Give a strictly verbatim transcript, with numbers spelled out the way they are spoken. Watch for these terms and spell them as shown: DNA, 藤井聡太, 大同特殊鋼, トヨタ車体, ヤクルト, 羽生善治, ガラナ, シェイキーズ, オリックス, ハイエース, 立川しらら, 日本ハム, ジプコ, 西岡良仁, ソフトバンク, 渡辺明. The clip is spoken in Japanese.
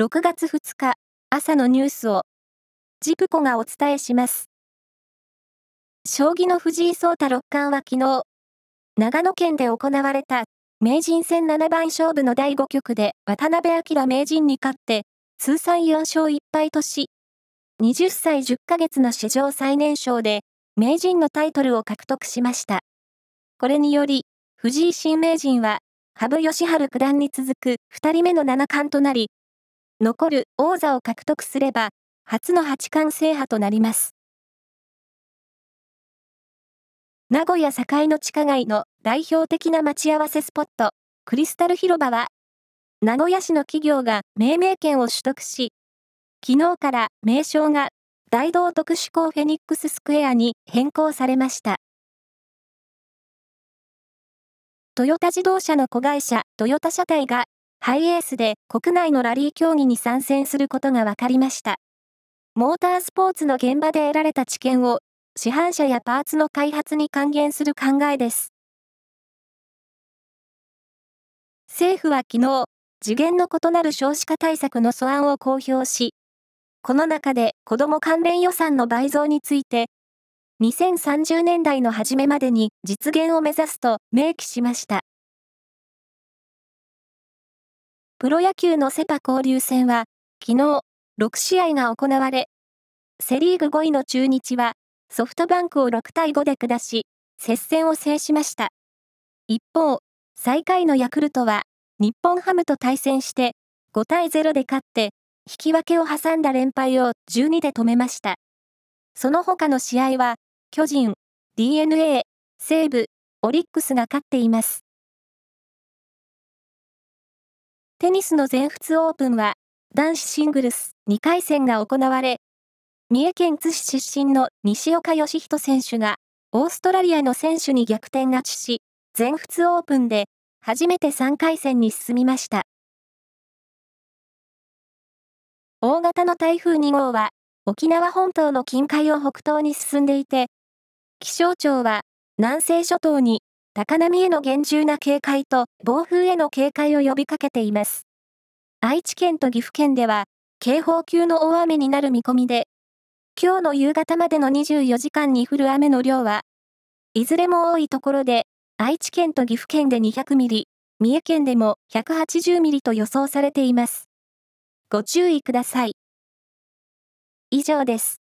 ろくがつふつか朝のニュースをジプコがお伝えします。将棋の藤井聡太六冠は昨日長野県で行われた名人戦ななばんしょうぶのだいごきょくで渡辺明名人に勝って通算よんしょういっぱいとし、はたちじゅっさいじゅっかげつの史上最年少で名人のタイトルを獲得しました。これにより藤井新名人は羽生善治九段に続くふたりめの七冠となり、残る王座を獲得すれば、初の八冠制覇となります。名古屋栄の地下街の代表的な待ち合わせスポット、クリスタル広場は、名古屋市の企業が命名権を取得し、昨日から名称が大同特殊鋼フェニックススクエアに変更されました。トヨタ自動車の子会社トヨタ車体がハイエースで国内のラリー競技に参戦することが分かりました。モータースポーツの現場で得られた知見を市販車やパーツの開発に還元する考えです。政府は昨日、次元の異なる少子化対策の素案を公表し、この中で子ども関連予算の倍増について、にせんさんじゅうねんだいの初めまでに実現を目指すと明記しました。プロ野球のセ・パ交流戦は、昨日、ろくしあいが行われ、セ・リーグごいの中日は、ソフトバンクをろくたいごで下し、接戦を制しました。一方、最下位のヤクルトは、日本ハムと対戦して、ごたいぜろで勝って、引き分けを挟んだ連敗をじゅうにで止めました。その他の試合は、巨人、ディーエヌエー、西武、オリックスが勝っています。テニスの全仏オープンは、男子シングルスにかいせんが行われ、三重県津市出身の西岡良仁選手が、オーストラリアの選手に逆転勝ちし、全仏オープンで初めてさんかいせんに進みました。大型の台風にごうは、沖縄本島の近海を北東に進んでいて、気象庁は南西諸島に高波への厳重な警戒と暴風への警戒を呼びかけています。愛知県と岐阜県では警報級の大雨になる見込みで、今日の夕方までのにじゅうよじかんに降る雨の量はいずれも多いところで愛知県と岐阜県でにひゃくミリ、三重県でもひゃくはちじゅうミリと予想されています。ご注意ください。以上です。